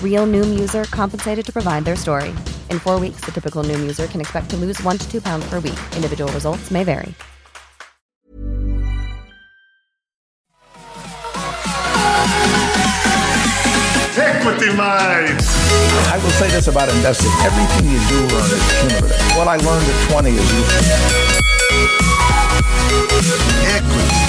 Real Noom user compensated to provide their story. In 4 weeks, the typical Noom user can expect to lose 1 to 2 pounds per week. Individual results may vary. Equity Mates. I will say this about investing. Everything you do learn is cumulative. What I learned at 20 is useful. Equity.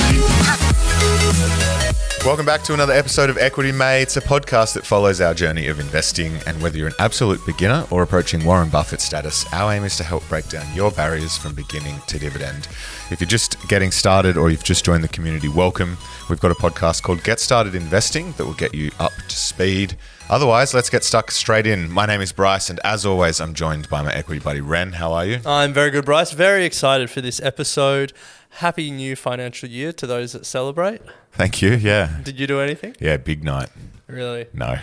Welcome back to another episode of Equity Mates, a podcast that follows our journey of investing. And whether you're an absolute beginner or approaching Warren Buffett status, our aim is to help break down your barriers from beginning to dividend. If you're just getting started or you've just joined the community, welcome. We've got a podcast called Get Started Investing that will get you up to speed. Otherwise, let's get stuck straight in. My name is Bryce, and as always, I'm joined by my equity buddy, Ren. How are you? I'm very good, Bryce. Very excited for this episode. Happy new financial year to those that celebrate. Thank you, yeah. Did you do anything? Yeah, big night. Really? No.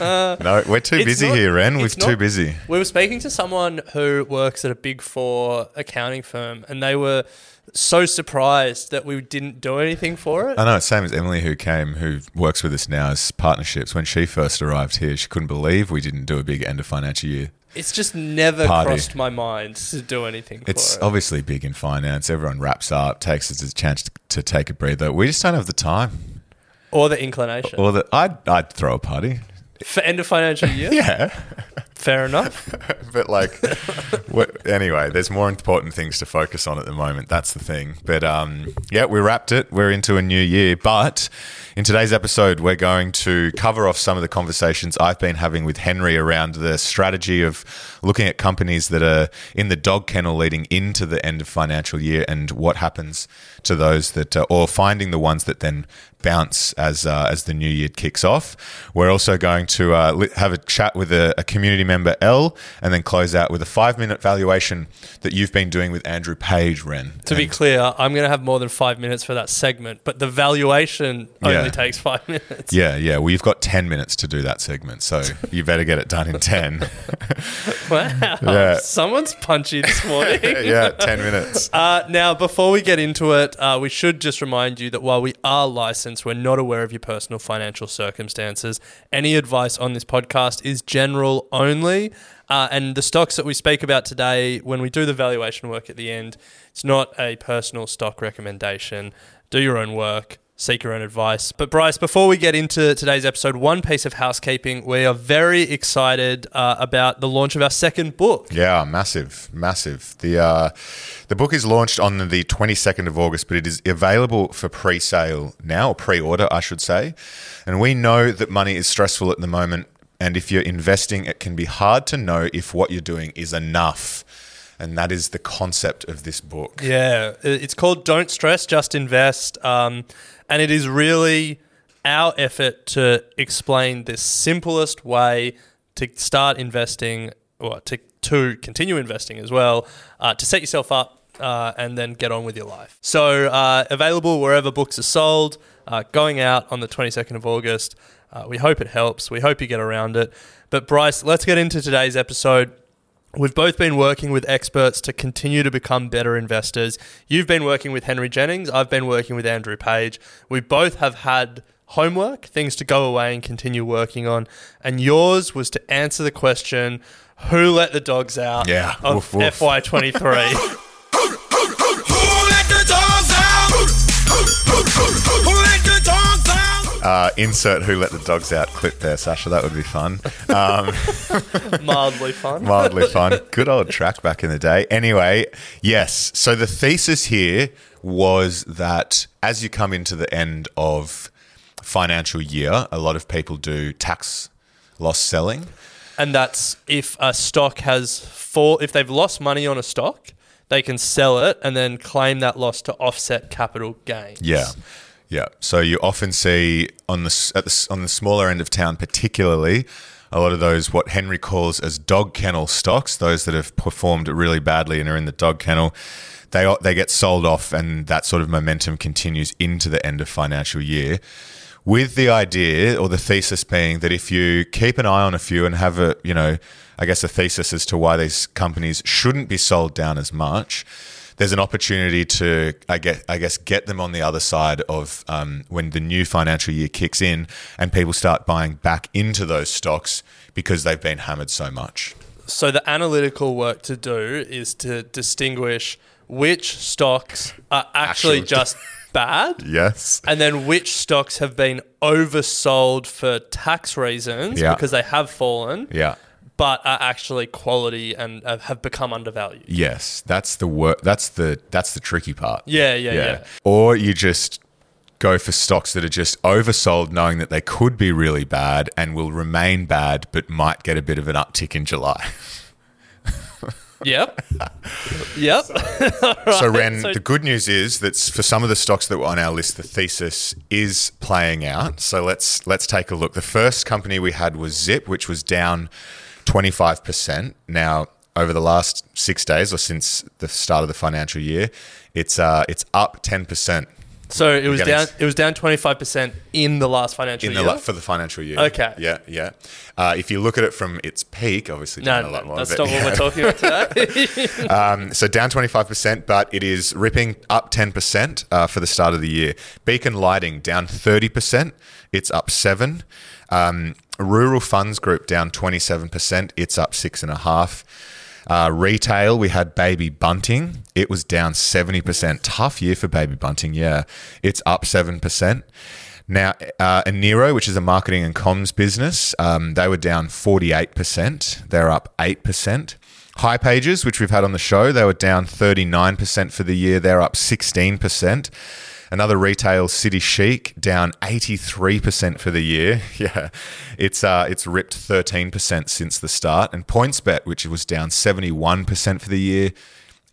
No, we're too busy here, Ren. We're too busy. We were speaking to someone who works at a Big Four accounting firm, and they were so surprised that we didn't do anything for it. I know, same as Emily who works with us now as partnerships. When she first arrived here, she couldn't believe we didn't do a big end of financial year. It's just never crossed my mind to do anything for it. It's obviously big in finance. Everyone wraps up, takes us a chance to take a breather. We just don't have the time. Or the inclination. Or I'd throw a party. For end of financial year? Yeah. Fair enough. But anyway, there's more important things to focus on at the moment. That's the thing. But yeah, we wrapped it. We're into a new year. But in today's episode, we're going to cover off some of the conversations I've been having with Henry around the strategy of looking at companies that are in the dog kennel leading into the end of financial year and what happens to those that or finding the ones that then bounce as the new year kicks off. We're also going to have a chat with a community member, Elle, and then close out with a 5-minute valuation that you've been doing with Andrew Page, Ren. To be clear, I'm going to have more than 5 minutes for that segment, but the valuation only takes 5 minutes. Yeah. Well, you've got 10 minutes to do that segment, so you better get it done in 10. Wow. Yeah. Someone's punchy this morning. Yeah, 10 minutes. Now, before we get into it, we should just remind you that while we are licensed, we're not aware of your personal financial circumstances. Any advice on this podcast is general only. And the stocks that we speak about today, when we do the valuation work at the end, it's not a personal stock recommendation. Do your own work. Seek your own advice. But Bryce, before we get into today's episode, one piece of housekeeping. We are very excited about the launch of our second book. Yeah, massive. The book is launched on the 22nd of August, but it is available for pre-sale now, or pre-order, I should say. And we know that money is stressful at the moment. And if you're investing, it can be hard to know if what you're doing is enough. And that is the concept of this book. Yeah. It's called Don't Stress, Just Invest. And it is really our effort to explain the simplest way to start investing, or to continue investing as well, to set yourself up and then get on with your life. So available wherever books are sold, going out on the 22nd of August. We hope it helps. We hope you get around it. But Bryce, let's get into today's episode. We've both been working with experts to continue to become better investors. You've been working with Henry Jennings. I've been working with Andrew Page. We both have had homework, things to go away and continue working on. And yours was to answer the question, who let the dogs out of FY23? Who let the dogs out? Who let the dogs out? Insert Who Let the Dogs Out clip there, Sasha. That would be fun. Mildly fun. Good old track back in the day. Anyway, yes. So the thesis here was that as you come into the end of financial year, a lot of people do tax loss selling. And that's if a stock if they've lost money on a stock, they can sell it and then claim that loss to offset capital gains. Yeah. Yeah. So you often see on the smaller end of town particularly, a lot of those what Henry calls as dog kennel stocks, those that have performed really badly and are in the dog kennel, they get sold off, and that sort of momentum continues into the end of financial year, with the idea or the thesis being that if you keep an eye on a few and have a, you know, I guess a thesis as to why these companies shouldn't be sold down as much, there's an opportunity to, I guess, get them on the other side of when the new financial year kicks in and people start buying back into those stocks because they've been hammered so much. So the analytical work to do is to distinguish which stocks are actually just bad. Yes. And then which stocks have been oversold for tax reasons because they have fallen. Yeah. But are actually quality and have become undervalued. Yes, that's the work. That's the tricky part. Yeah. Or you just go for stocks that are just oversold, knowing that they could be really bad and will remain bad, but might get a bit of an uptick in July. Yep. Right. So, Ren, the good news is that for some of the stocks that were on our list, the thesis is playing out. So let's take a look. The first company we had was Zip, which was down 25%. Now, over the last 6 days or since the start of the financial year, it's up 10%. So it was down. It was down 25% in the last financial year. For the financial year. Okay. Yeah. If you look at it from its peak, obviously down a lot more. That's not what we're talking about today. So down 25%, but it is ripping up 10% for the start of the year. Beacon Lighting down 30%. It's up 7%. Rural Funds Group down 27%. It's up 6.5%. Retail, we had Baby Bunting. It was down 70%. Tough year for Baby Bunting, yeah. It's up 7%. Now, Enero, which is a marketing and comms business, they were down 48%. They're up 8%. High Pages, which we've had on the show, they were down 39% for the year. They're up 16%. Another retail, City Chic, down 83% for the year. Yeah, it's ripped 13% since the start. And PointsBet, which was down 71% for the year,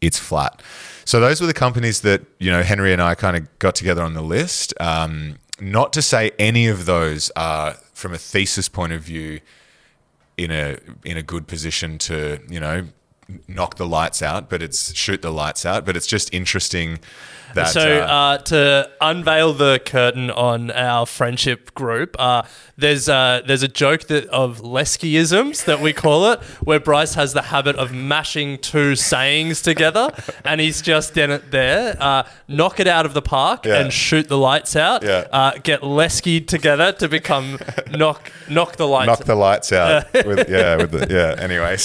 it's flat. So those were the companies that, you know, Henry and I kind of got together on the list. Not to say any of those are, from a thesis point of view, in a good position to, you know, shoot the lights out, but it's just interesting that... So, to unveil the curtain on our friendship group, there's a joke of Leskeyisms that we call it, where Bryce has the habit of mashing two sayings together, and he's just done it there. Knock it out of the park and shoot the lights out. Yeah. Get Leskeyed together to become knock the lights out. Knock the lights out. Anyway,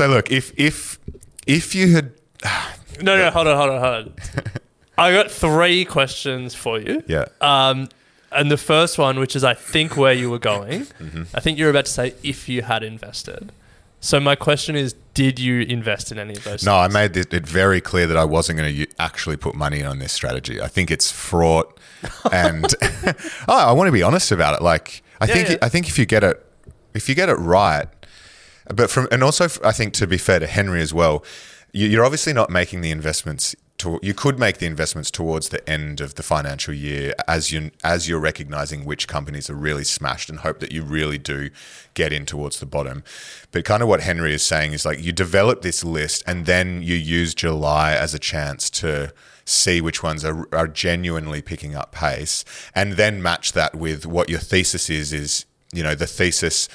So look, if you had... hold on. I got three questions for you. Yeah. And the first one, which is I think where you were going, I think you were about to say if you had invested. So my question is, did you invest in any of those? No, stocks? I made it very clear that I wasn't going to actually put money on this strategy. I think it's fraught, and I want to be honest about it. Like I think if you get it right. But I think to be fair to Henry as well, you're obviously not making the investments. You could make the investments towards the end of the financial year as you're recognizing which companies are really smashed, and hope that you really do get in towards the bottom. But kind of what Henry is saying is like you develop this list and then you use July as a chance to see which ones are genuinely picking up pace, and then match that with what your thesis is, you know, the thesis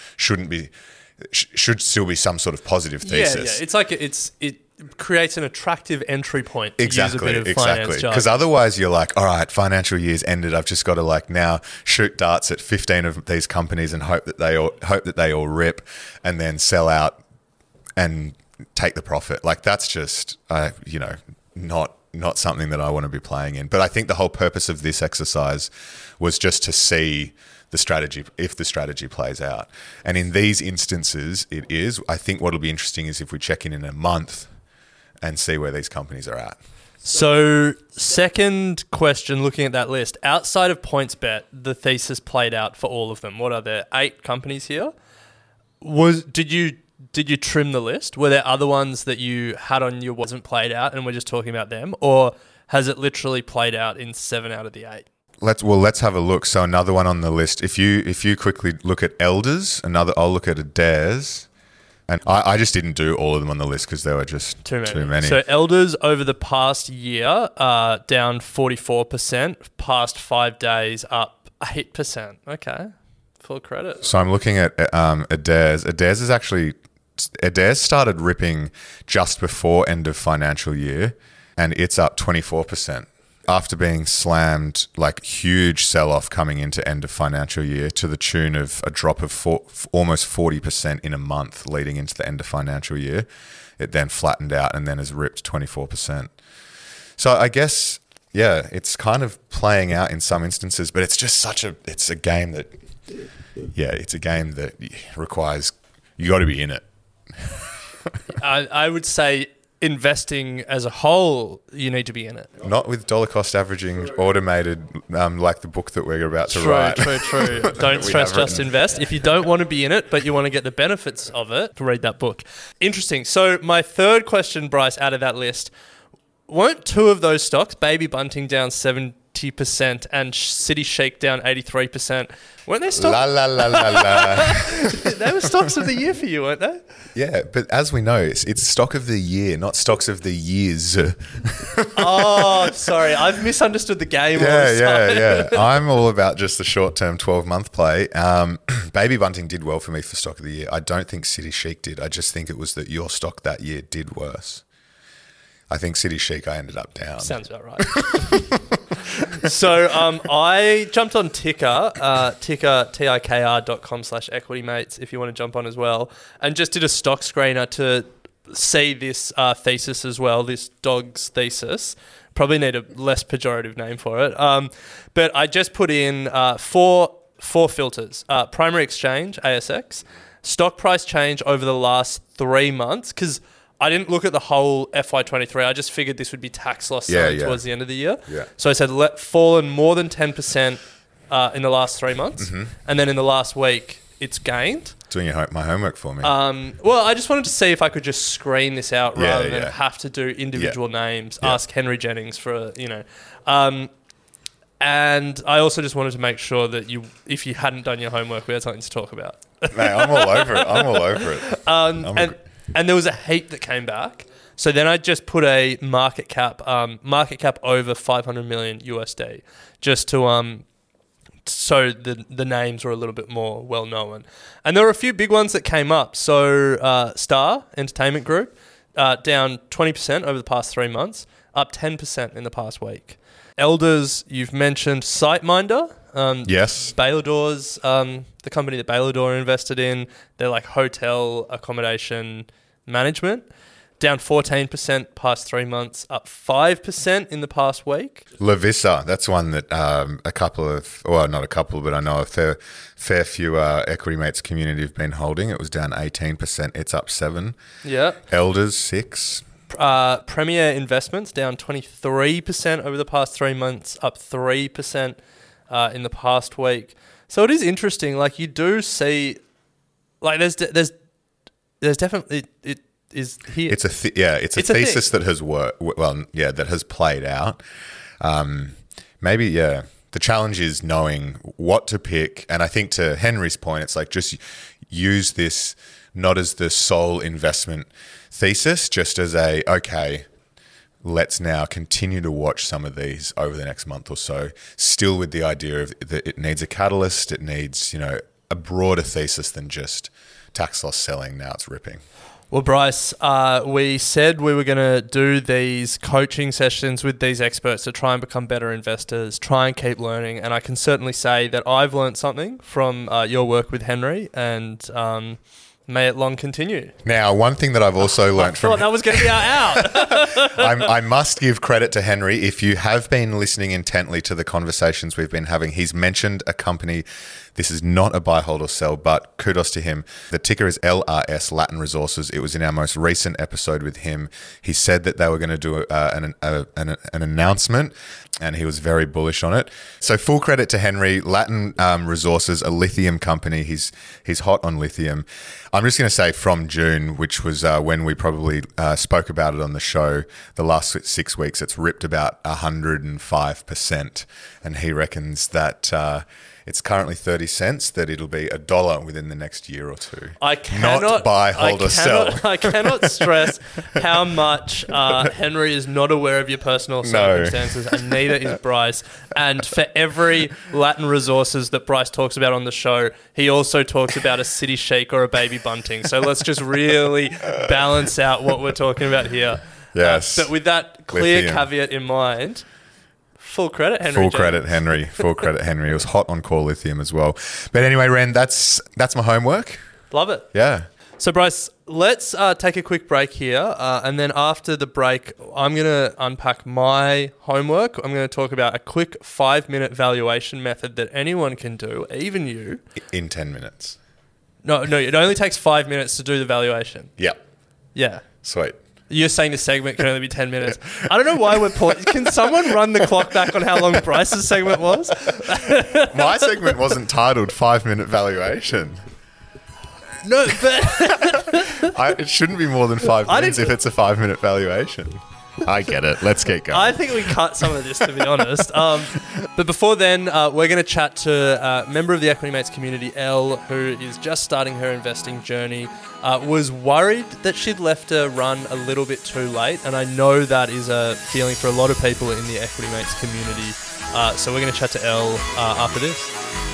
should still be some sort of positive thesis. Yeah. It's like it creates an attractive entry point to use a bit of finance jargon. Because otherwise you're like, all right, financial year's ended. I've just got to like now shoot darts at 15 of these companies and hope that they all rip, and then sell out and take the profit. Like that's just not something that I want to be playing in. But I think the whole purpose of this exercise was just to see the strategy, if the strategy plays out. And in these instances, it is. I think what'll be interesting is if we check in a month and see where these companies are at. So, second question, looking at that list, outside of PointsBet, the thesis played out for all of them. What are there? 8 companies here. Did you trim the list? Were there other ones that you had on your wasn't played out and we're just talking about them? Or has it literally played out in 7 out of the 8? Let's have a look. So another one on the list. If you quickly look at Elders, I'll look at Adairs. And I just didn't do all of them on the list because there were just too many. So Elders over the past year down 44%, past 5 days up 8%. Okay, full credit. So I'm looking at Adairs. Adairs started ripping just before end of financial year and it's up 24%. After being slammed, like huge sell-off coming into end of financial year to the tune of a drop of almost 40% in a month leading into the end of financial year, it then flattened out and then has ripped 24%. So I guess, yeah, it's kind of playing out in some instances, but it's just it's a game that requires, you got to be in it. I would say investing as a whole, you need to be in it. Not with dollar cost averaging automated, like the book that we're about to write. True. Don't stress, just invest. If you don't want to be in it, but you want to get the benefits of it, read that book. Interesting. So my third question, Bryce, out of that list, weren't two of those stocks, Baby Bunting down 70% and City Chic down 83%, weren't they stocks? They were stocks of the year for you, weren't they? Yeah, but as we know, it's stock of the year, not stocks of the years. Oh, sorry, I've misunderstood the game. Yeah. I'm all about just the short-term 12-month play. Baby Bunting did well for me for stock of the year. I don't think City Chic did. I just think it was that your stock that year did worse. I think City Chic, I ended up down. Sounds about right. So I jumped on Ticker, tikr.com/equitymates if you want to jump on as well, and just did a stock screener to see this thesis as well, this dog's thesis. Probably need a less pejorative name for it. But I just put in four filters, primary exchange, ASX, stock price change over the last 3 months, because I didn't look at the whole FY23. I just figured this would be tax loss towards the end of the year. Yeah. So I said fallen more than 10% in the last 3 months. Mm-hmm. And then in the last week, it's gained. Doing my homework for me. Well, I just wanted to see if I could just screen this out rather than have to do individual names, ask Henry Jennings for, and I also just wanted to make sure that if you hadn't done your homework, we had something to talk about. Mate, I'm all over it. And there was a heap that came back. So then I just put a market cap over $500 million USD, just to so the names were a little bit more well known. And there were a few big ones that came up. So Star Entertainment Group down 20% over the past 3 months, up 10% in the past week. Elders, you've mentioned SiteMinder. Yes. Bailador's, the company that Bailador invested in, they're like hotel accommodation management, down 14% past 3 months, up 5% in the past week. LaVissa, that's one that I know a fair few Equity Mates community have been holding. It was down 18%, it's up 7%. Yeah. Elders, 6%. Premier Investments, down 23% over the past 3 months, up 3%. In the past week. So it is interesting. Like you do see, like there's definitely it is here. It's a thesis that has worked. Well, yeah, that has played out. Maybe yeah. The challenge is knowing what to pick, and I think to Henry's point, it's like just use this not as the sole investment thesis, just as a okay. Let's now continue to watch some of these over the next month or so, still with the idea of that it needs a catalyst, it needs, a broader thesis than just tax loss selling, now it's ripping. Well, Bryce, we said we were going to do these coaching sessions with these experts to try and become better investors, try and keep learning, and I can certainly say that I've learned something from your work with Henry and... may it long continue. Now, one thing that I've also learned from... I thought that was going to be our out. I must give credit to Henry. If you have been listening intently to the conversations we've been having, he's mentioned a company. This is not a buy, hold or sell, but kudos to him. The ticker is LRS, Latin Resources. It was in our most recent episode with him. He said that they were going to do an announcement and he was very bullish on it. So full credit to Henry. Latin Resources, a lithium company. He's hot on lithium. I'm just going to say from June, which was when we probably spoke about it on the show, the last 6 weeks, it's ripped about 105%. And he reckons that it's currently 30 cents, that it'll be $1 within the next year or two. I cannot not buy, hold, or sell. I cannot stress how much Henry is not aware of your personal circumstances, and neither is Bryce. And for every Latin Resources that Bryce talks about on the show, he also talks about a City Chic or a Baby Bunting. So let's just really balance out what we're talking about here. Yes. But with that clear caveat in mind... Full credit, Henry. Full credit, Henry. It was hot on Core Lithium as well. But anyway, Ren, that's my homework. Love it. Yeah. So, Bryce, let's take a quick break here. And then after the break, I'm going to unpack my homework. I'm going to talk about a quick 5-minute valuation method that anyone can do, even you. In 10 minutes. No, it only takes 5 minutes to do the valuation. Yeah. Sweet. You're saying the segment can only be 10 minutes. I don't know why we're... Can someone run the clock back on how long Bryce's segment was? My segment wasn't titled 5-minute valuation. No, but... it shouldn't be more than 5 minutes if it's a 5-minute valuation. I get it. Let's get going. I think we cut some of this, to be honest. But before then, we're going to chat to a member of the Equity Mates community, Elle, who is just starting her investing journey, was worried that she'd left her run a little bit too late. And I know that is a feeling for a lot of people in the Equity Mates community. So we're going to chat to Elle after this.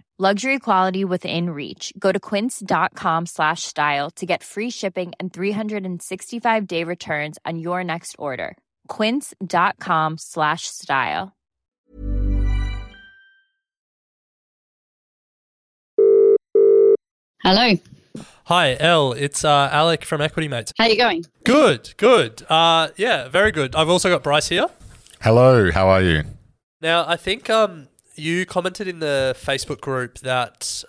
Luxury quality within reach. Go to quince.com/style to get free shipping and 365-day returns on your next order. Quince.com/style. Hello. Hi, Elle. It's Alec from Equity Mates. How are you going? Good. Yeah, very good. I've also got Bryce here. Hello. How are you? Now, I think... you commented in the Facebook group that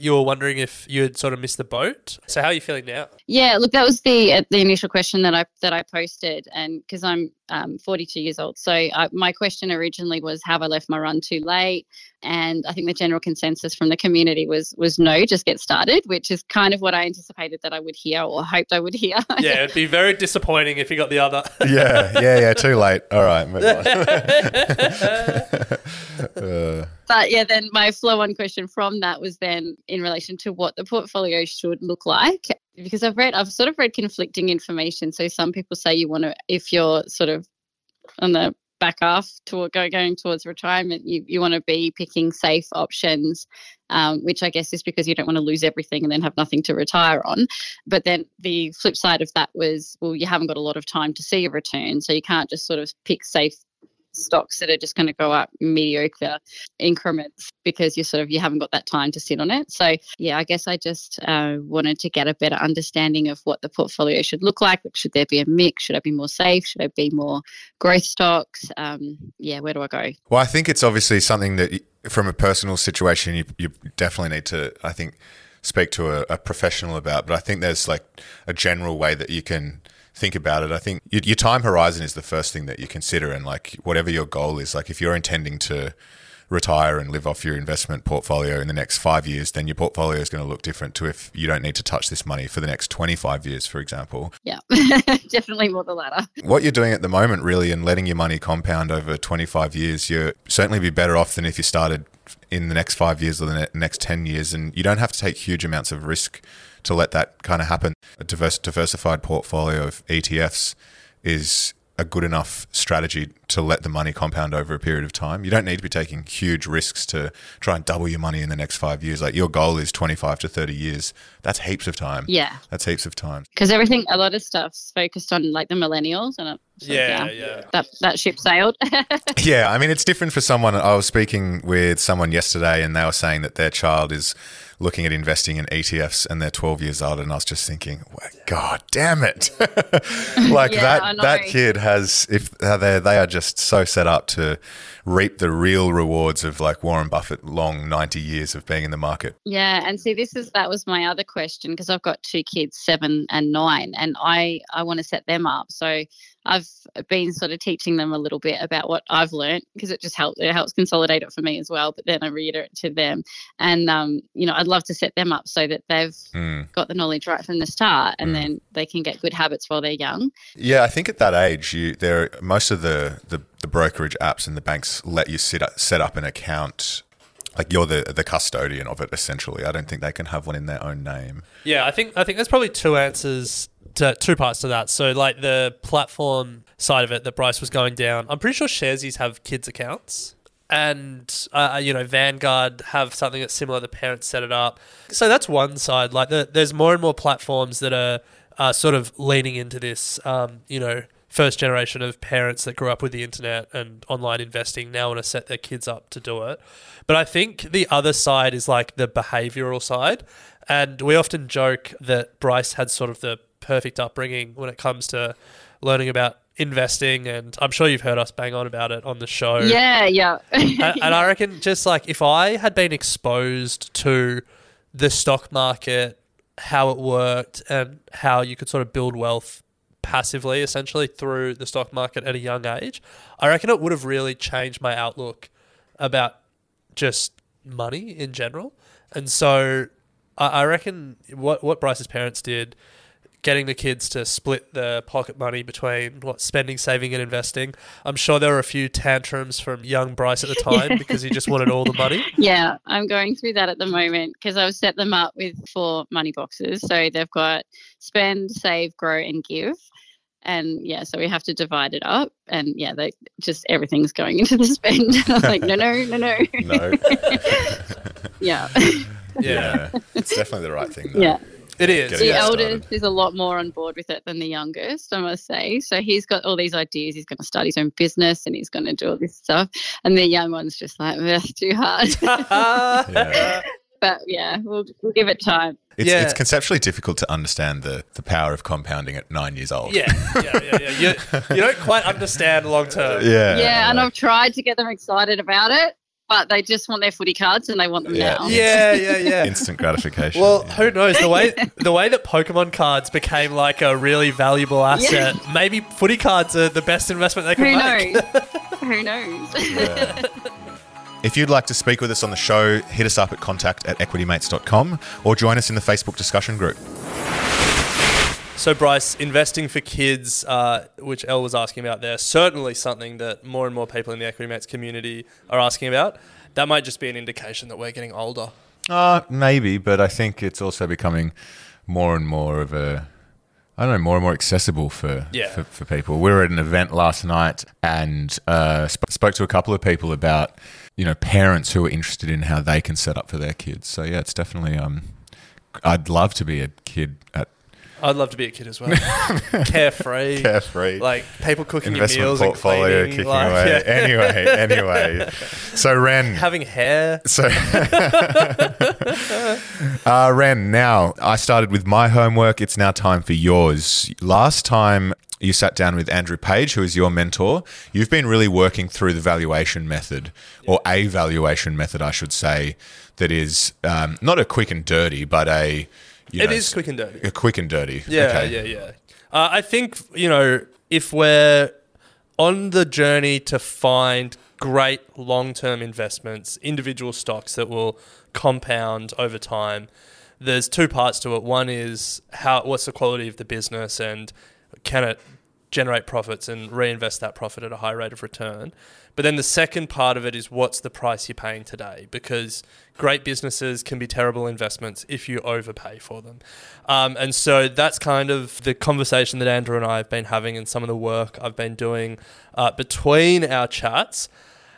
you were wondering if you had sort of missed the boat. So how are you feeling now? Yeah, look, that was the initial question that I posted, and because I'm 42 years old, so my question originally was, have I left my run too late? And I think the general consensus from the community was no, just get started, which is kind of what I anticipated that I would hear, or hoped I would hear. Yeah, it'd be very disappointing if you got the other. Yeah, too late. All right, move on. But yeah, then my flow-on question from that was then in relation to what the portfolio should look like, because I've sort of read conflicting information. So some people say you want to, if you're sort of on the back off toward going towards retirement, you want to be picking safe options, which I guess is because you don't want to lose everything and then have nothing to retire on. But then the flip side of that was, well, you haven't got a lot of time to see a return, so you can't just sort of pick safe stocks that are just going to go up mediocre increments because you haven't got that time to sit on it. So yeah, I guess I just wanted to get a better understanding of what the portfolio should look like. Should there be a mix? Should I be more safe? Should I be more growth stocks? Where do I go? Well, I think it's obviously something that from a personal situation you definitely need to, I think, speak to a professional about. But I think there's like a general way that you can think about it. I think your time horizon is the first thing that you consider, and like whatever your goal is, like if you're intending to retire and live off your investment portfolio in the next 5 years, then your portfolio is going to look different to if you don't need to touch this money for the next 25 years, for example. Yeah, definitely more the latter. What you're doing at the moment really and letting your money compound over 25 years, you'll certainly be better off than if you started in the next 5 years or the next 10 years. And you don't have to take huge amounts of risk to let that kind of happen. A diversified portfolio of ETFs is a good enough strategy to let the money compound over a period of time. You don't need to be taking huge risks to try and double your money in the next 5 years. Like your goal is 25 to 30 years. That's heaps of time. Yeah. That's heaps of time. Because a lot of stuff's focused on like the millennials and that ship sailed. Yeah. I mean, it's different for someone. I was speaking with someone yesterday and they were saying that their child is looking at investing in ETFs and they're 12 years old. And I was just thinking, God damn it. Like that kid has, they are just so set up to reap the real rewards of like Warren Buffett, long 90 years of being in the market. Yeah. And see, that was my other question, because I've got two kids, 7 and 9, and I want to set them up. So I've been sort of teaching them a little bit about what I've learned, because it just helps consolidate it for me as well. But then I read it to them, and I'd love to set them up so that they've got the knowledge right from the start, and then they can get good habits while they're young. Yeah, I think at that age, most of the brokerage apps and the banks let you set up an account. Like you're the custodian of it, essentially. I don't think they can have one in their own name. Yeah, I think there's probably two answers to two parts to that. So like the platform side of it that Bryce was going down, I'm pretty sure Sharesies have kids accounts, and Vanguard have something that's similar. The parents set it up. So that's one side. Like there's more and more platforms that are sort of leaning into this. First generation of parents that grew up with the internet and online investing now want to set their kids up to do it. But I think the other side is like the behavioural side. And we often joke that Bryce had sort of the perfect upbringing when it comes to learning about investing, and I'm sure you've heard us bang on about it on the show. Yeah. And I reckon just like if I had been exposed to the stock market, how it worked and how you could sort of build wealth passively, essentially, through the stock market at a young age, I reckon it would have really changed my outlook about just money in general. And so I reckon what Bryce's parents did, getting the kids to split the pocket money between spending, saving and investing, I'm sure there were a few tantrums from young Bryce at the time because he just wanted all the money. Yeah, I'm going through that at the moment because I've set them up with 4 money boxes. So they've got spend, save, grow and give. And yeah, so we have to divide it up, and yeah, they just everything's going into the spend. I was like, no. No. Yeah. It's definitely the right thing though. Yeah. It is. The eldest is a lot more on board with it than the youngest, I must say. So he's got all these ideas. He's going to start his own business and he's going to do all this stuff. And the young one's just like, that's too hard. Yeah. But yeah, we'll give it time. It's conceptually difficult to understand the power of compounding at 9 years old. Yeah. You don't quite understand long term. Yeah. Yeah, and I've tried to get them excited about it, but they just want their footy cards and they want them now. Yeah. Instant gratification. Well, who knows? The way that Pokemon cards became like a really valuable asset, maybe footy cards are the best investment they can make. Who knows? Yeah. If you'd like to speak with us on the show, hit us up at contact@equitymates.com or join us in the Facebook discussion group. So, Bryce, investing for kids, which Elle was asking about there, certainly something that more and more people in the Equity Mates community are asking about. That might just be an indication that we're getting older. Maybe, but I think it's also becoming more and more of more and more accessible for people. We were at an event last night and spoke to a couple of people about, parents who are interested in how they can set up for their kids. So, yeah, it's definitely I'd love to be a kid at... I'd love to be a kid as well. Carefree. Like people cooking your meals and cleaning. Investment portfolio kicking away. Yeah. Anyway. So, Ren. Having hair. So, Ren, now I started with my homework. It's now time for yours. Last time you sat down with Andrew Page, who is your mentor. You've been really working through the valuation method, or a valuation method, I should say, that is not a quick and dirty, but a... It is quick and dirty. Yeah, okay. Yeah. I think, if we're on the journey to find great long-term investments, individual stocks that will compound over time. There's two parts to it. One is what's the quality of the business and can it generate profits and reinvest that profit at a high rate of return. But then the second part of it is what's the price you're paying today, because great businesses can be terrible investments if you overpay for them. And so that's kind of the conversation that Andrew and I have been having and some of the work I've been doing between our chats.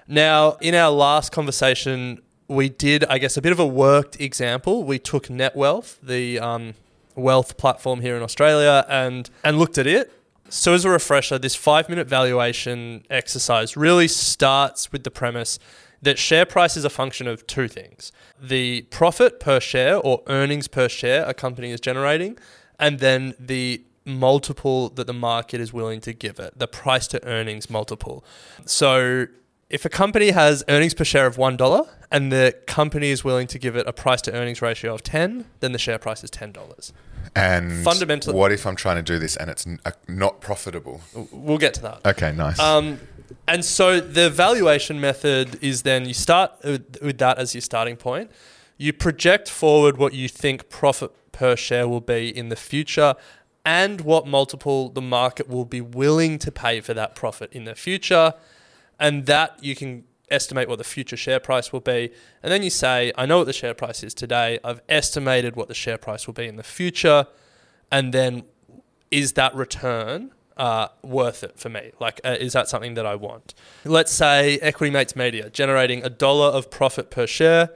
Now, in our last conversation, we did, I guess, a bit of a worked example. We took NetWealth, the wealth platform here in Australia, and looked at it. So as a refresher, this 5-minute valuation exercise really starts with the premise that share price is a function of two things: the profit per share or earnings per share a company is generating, and then the multiple that the market is willing to give it, the price to earnings multiple. So if a company has earnings per share of $1 and the company is willing to give it a price to earnings ratio of 10, then the share price is $10. And fundamentally, what if I'm trying to do this and it's not profitable? We'll get to that. Okay, nice. And so the valuation method is then you start with that as your starting point. You project forward what you think profit per share will be in the future and what multiple the market will be willing to pay for that profit in the future. And that you can estimate what the future share price will be. And then you say, I know what the share price is today. I've estimated what the share price will be in the future. And then is that return worth it for me? Like, is that something that I want? Let's say Equity Mates Media generating $1 of profit per share.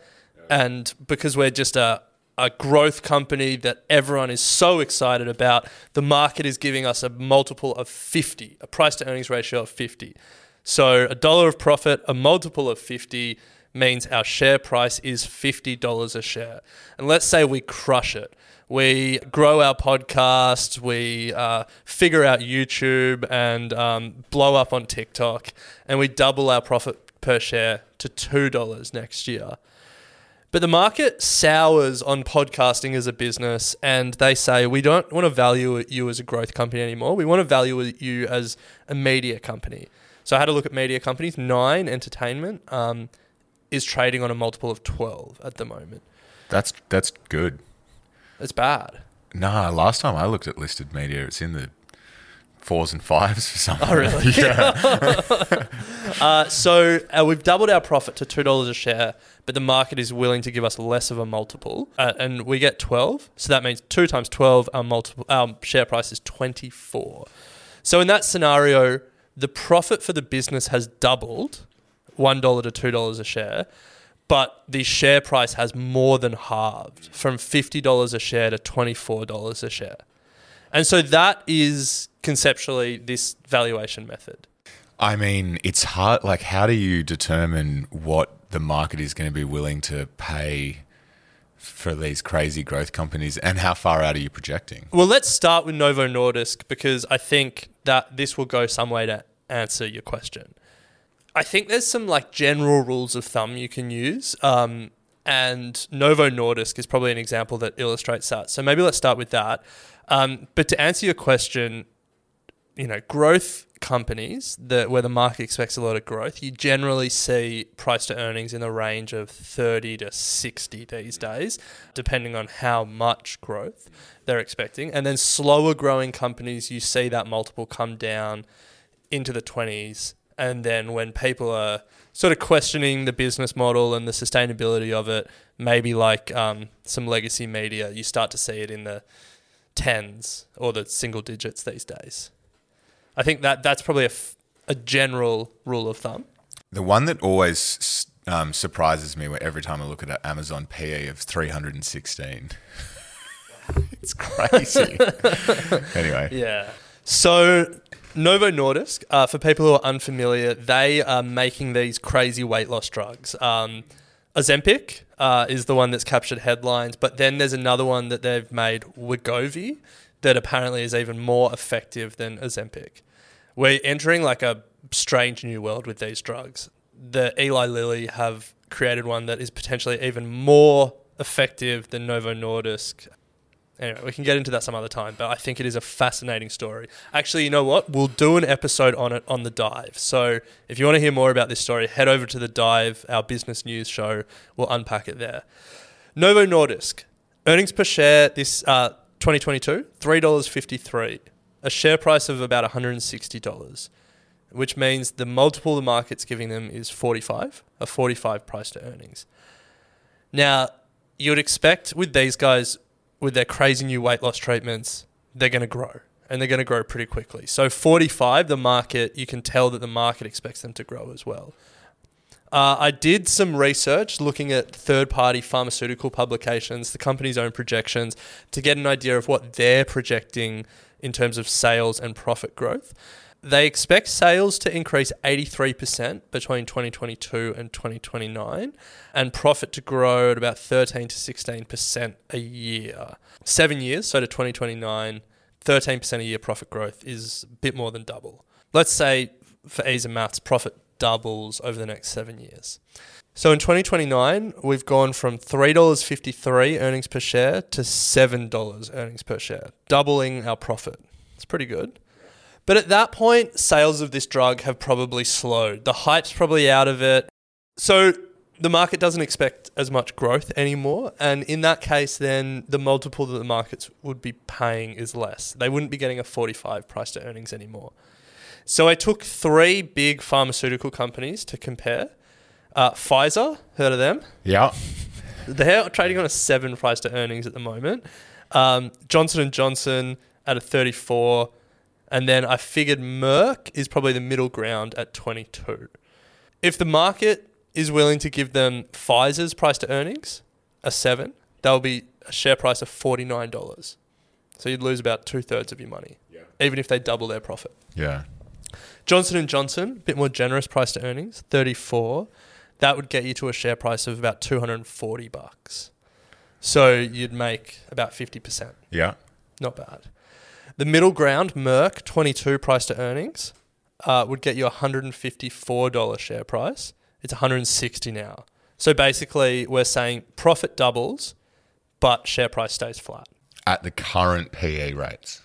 And because we're just a growth company that everyone is so excited about, the market is giving us a multiple of 50, a price to earnings ratio of 50. So $1 of profit, a multiple of 50, means our share price is $50 a share. And let's say we crush it. We grow our podcast, we figure out YouTube and blow up on TikTok, and we double our profit per share to $2 next year. But the market sours on podcasting as a business, and they say, we don't want to value you as a growth company anymore. We want to value you as a media company. So I had a look at media companies. Nine Entertainment is trading on a multiple of 12 at the moment. That's good. It's bad. Nah, last time I looked at listed media, it's in the 4s and 5s for something. Oh, really? Yeah. So we've doubled our profit to $2 a share, but the market is willing to give us less of a multiple, and we get 12. So that means 2 times 12, our share price is 24. So in that scenario, the profit for the business has doubled, $1 to $2 a share, but the share price has more than halved from $50 a share to $24 a share. And so that is conceptually this valuation method. I mean, it's hard. Like, how do you determine what the market is going to be willing to pay for these crazy growth companies, and how far out are you projecting? Well, let's start with Novo Nordisk, because I think that this will go some way to answer your question. I think there's some like general rules of thumb you can use, and Novo Nordisk is probably an example that illustrates that. So maybe let's start with that. But to answer your question, you know, growth companies where the market expects a lot of growth, you generally see price to earnings in the range of 30 to 60 these days, depending on how much growth they're expecting. And then slower growing companies, you see that multiple come down into the 20s. And then when people are sort of questioning the business model and the sustainability of it, maybe like some legacy media, you start to see it in the 10s or the single digits these days. I think that's probably a general rule of thumb. The one that always surprises me every time I look at an Amazon PE of 316. It's crazy. Anyway. Yeah. So Novo Nordisk, for people who are unfamiliar, they are making these crazy weight loss drugs. Ozempic is the one that's captured headlines, but then there's another one that they've made, Wegovy, that apparently is even more effective than Ozempic. We're entering like a strange new world with these drugs. The Eli Lilly have created one that is potentially even more effective than Novo Nordisk. Anyway, we can get into that some other time, but I think it is a fascinating story. Actually, you know what? We'll do an episode on it on The Dive. So if you want to hear more about this story, head over to The Dive, our business news show. We'll unpack it there. Novo Nordisk, earnings per share this 2022, $3.53, a share price of about $160, which means the multiple the market's giving them is 45, a 45 price to earnings. Now, you would expect with these guys, with their crazy new weight loss treatments, they're going to grow, and they're going to grow pretty quickly. So 45, the market, you can tell that the market expects them to grow as well. I did some research looking at third-party pharmaceutical publications, the company's own projections, to get an idea of what they're projecting in terms of sales and profit growth. They expect sales to increase 83% between 2022 and 2029, and profit to grow at about 13 to 16% a year. 7 years, so to 2029, 13% a year profit growth is a bit more than double. Let's say, for ease of maths, profit doubles over the next 7 years. So in 2029, we've gone from $3.53 earnings per share to $7 earnings per share, doubling our profit. It's pretty good. But at that point, sales of this drug have probably slowed. The hype's probably out of it. So the market doesn't expect as much growth anymore. And in that case, then the multiple that the markets would be paying is less. They wouldn't be getting a 45 price to earnings anymore. So I took three big pharmaceutical companies to compare. Pfizer, heard of them? Yeah. They're trading on a 7 price to earnings at the moment. Johnson & Johnson at a 34. And then I figured Merck is probably the middle ground at 22. If the market is willing to give them Pfizer's price to earnings, a 7, that will be a share price of $49. So you'd lose about 2/3 of your money, yeah, even if they double their profit. Yeah. Johnson & Johnson, a bit more generous price to earnings, 34. That would get you to a share price of about $240. So you'd make about 50%. Yeah. Not bad. The middle ground, Merck, 22 price to earnings, would get you a $154 share price. It's $160 now. So basically, we're saying profit doubles, but share price stays flat. At the current PE rates?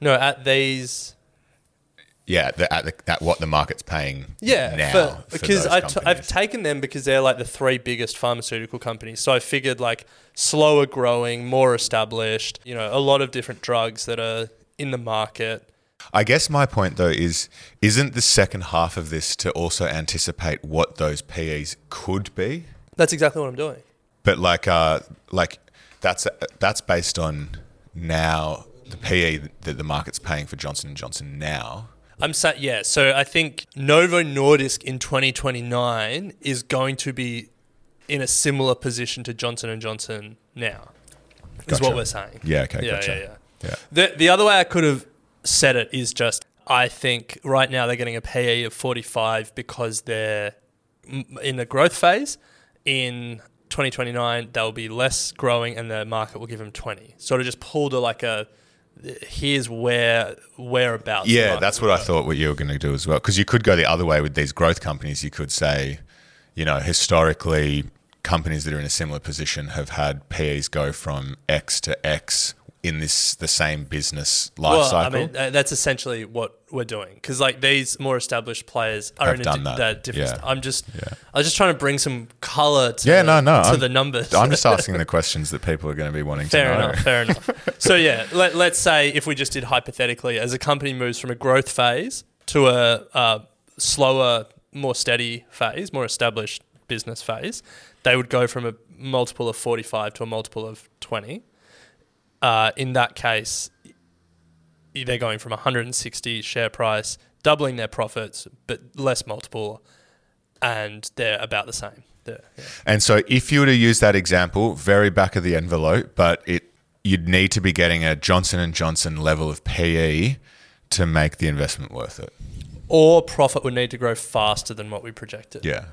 No, at these... Yeah, at what the market's paying now. Because I've taken them because they're like the three biggest pharmaceutical companies. So I figured like slower growing, more established, you know, a lot of different drugs that are in the market. I guess my point though is, isn't the second half of this to also anticipate what those PEs could be? That's exactly what I'm doing. But like that's based on now the PE that the market's paying for Johnson & Johnson now. So I think Novo Nordisk in 2029 is going to be in a similar position to Johnson & Johnson now, is what we're saying. Yeah, okay, The other way I could have said it is just, I think right now they're getting a PE of 45 because they're in the growth phase. In 2029, they'll be less growing and the market will give them 20. Sort of just pulled a like a... Here's whereabouts. Yeah, that's what I thought what you were going to do as well. Because you could go the other way with these growth companies. You could say, you know, historically, companies that are in a similar position have had PEs go from X to X in the same business life cycle. I mean, that's essentially what we're doing. Because like these more established players are that different. Yeah. I was just trying to bring some colour to the numbers. I'm just asking the questions that people are going to be wanting to know. Fair enough. So yeah, let's say if we just did hypothetically, as a company moves from a growth phase to a slower, more steady phase, more established business phase, they would go from a multiple of 45 to a multiple of 20. In that case, they're going from 160 share price, doubling their profits, but less multiple, and they're about the same. Yeah. And so if you were to use that example, very back of the envelope, but you'd need to be getting a Johnson & Johnson level of PE to make the investment worth it. Or profit would need to grow faster than what we projected. Yeah.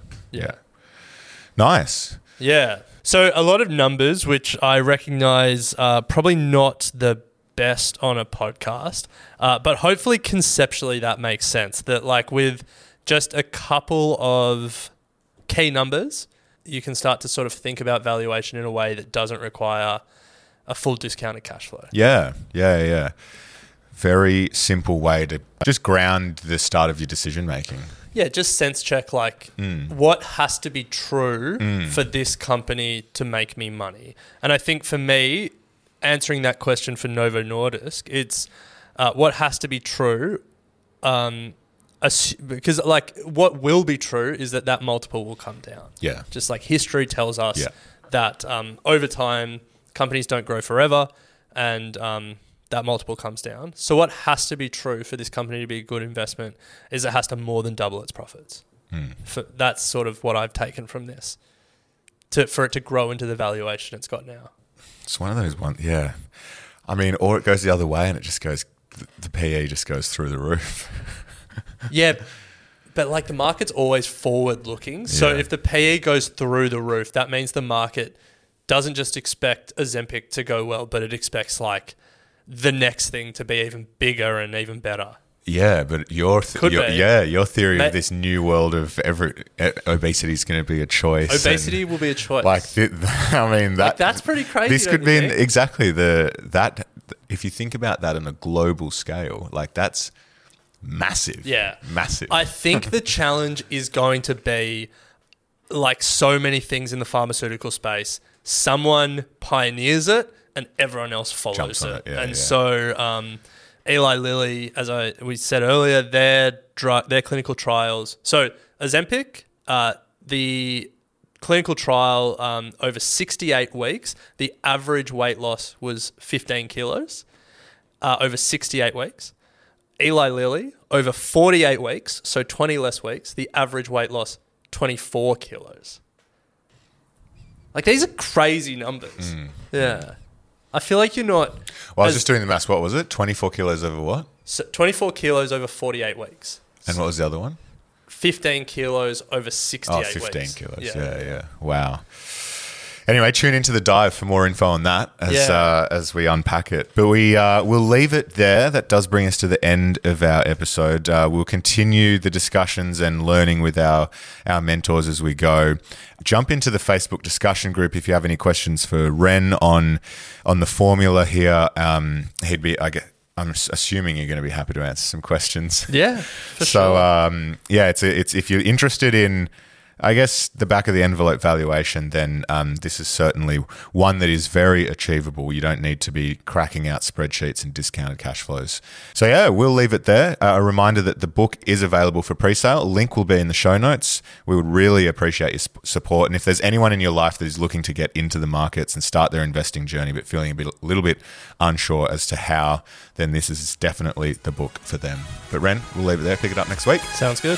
Nice. Yeah. So a lot of numbers, which I recognise are probably not the best on a podcast, but hopefully conceptually that makes sense, that like with just a couple of key numbers, you can start to sort of think about valuation in a way that doesn't require a full discounted cash flow. Yeah. Very simple way to just ground the start of your decision making. Yeah, just sense check what has to be true for this company to make me money. And I think for me, answering that question for Novo Nordisk, it's what has to be true, because what will be true is that multiple will come down. Yeah. Just like history tells us that over time, companies don't grow forever and that multiple comes down. So what has to be true for this company to be a good investment is it has to more than double its profits. That's sort of what I've taken from this, for it to grow into the valuation it's got now. It's one of those ones, yeah. I mean, or it goes the other way and it just goes, the PE just goes through the roof. Yeah, but the market's always forward looking. So if the PE goes through the roof, that means the market doesn't just expect Ozempic to go well, but it expects the next thing to be even bigger and even better. Yeah, but your theory of this new world of obesity is going to be a choice. Obesity will be a choice. That's pretty crazy. This could be if you think about that on a global scale, that's massive. Yeah, massive. I think the challenge is going to be so many things in the pharmaceutical space. Someone pioneers it, and everyone else follows it. So. Eli Lilly, as we said earlier, their clinical trials. So Ozempic, the clinical trial over 68 weeks, the average weight loss was 15 kilos over 68 weeks. Eli Lilly, over 48 weeks, so 20 less weeks, the average weight loss, 24 kilos. These are crazy numbers. Yeah. I feel like you're not... Well, I was just doing the maths. What was it? 24 kilos over what? So 24 kilos over 48 weeks. And what was the other one? 15 kilos over 68 weeks. 15 kilos. Yeah. Wow. Anyway, tune into The Dive for more info on that as we unpack it. But we'll leave it there. That does bring us to the end of our episode. We'll continue the discussions and learning with our mentors as we go. Jump into the Facebook discussion group if you have any questions for Ren on the formula here. I'm assuming you're going to be happy to answer some questions. Yeah, for sure. It's if you're interested in, I guess, the back of the envelope valuation, then this is certainly one that is very achievable. You don't need to be cracking out spreadsheets and discounted cash flows. So we'll leave it there. A reminder that the book is available for pre-sale. A link will be in the show notes. We would really appreciate your support. And if there's anyone in your life that is looking to get into the markets and start their investing journey but feeling a little bit unsure as to how, then this is definitely the book for them. But Ren, we'll leave it there. Pick it up next week. Sounds good.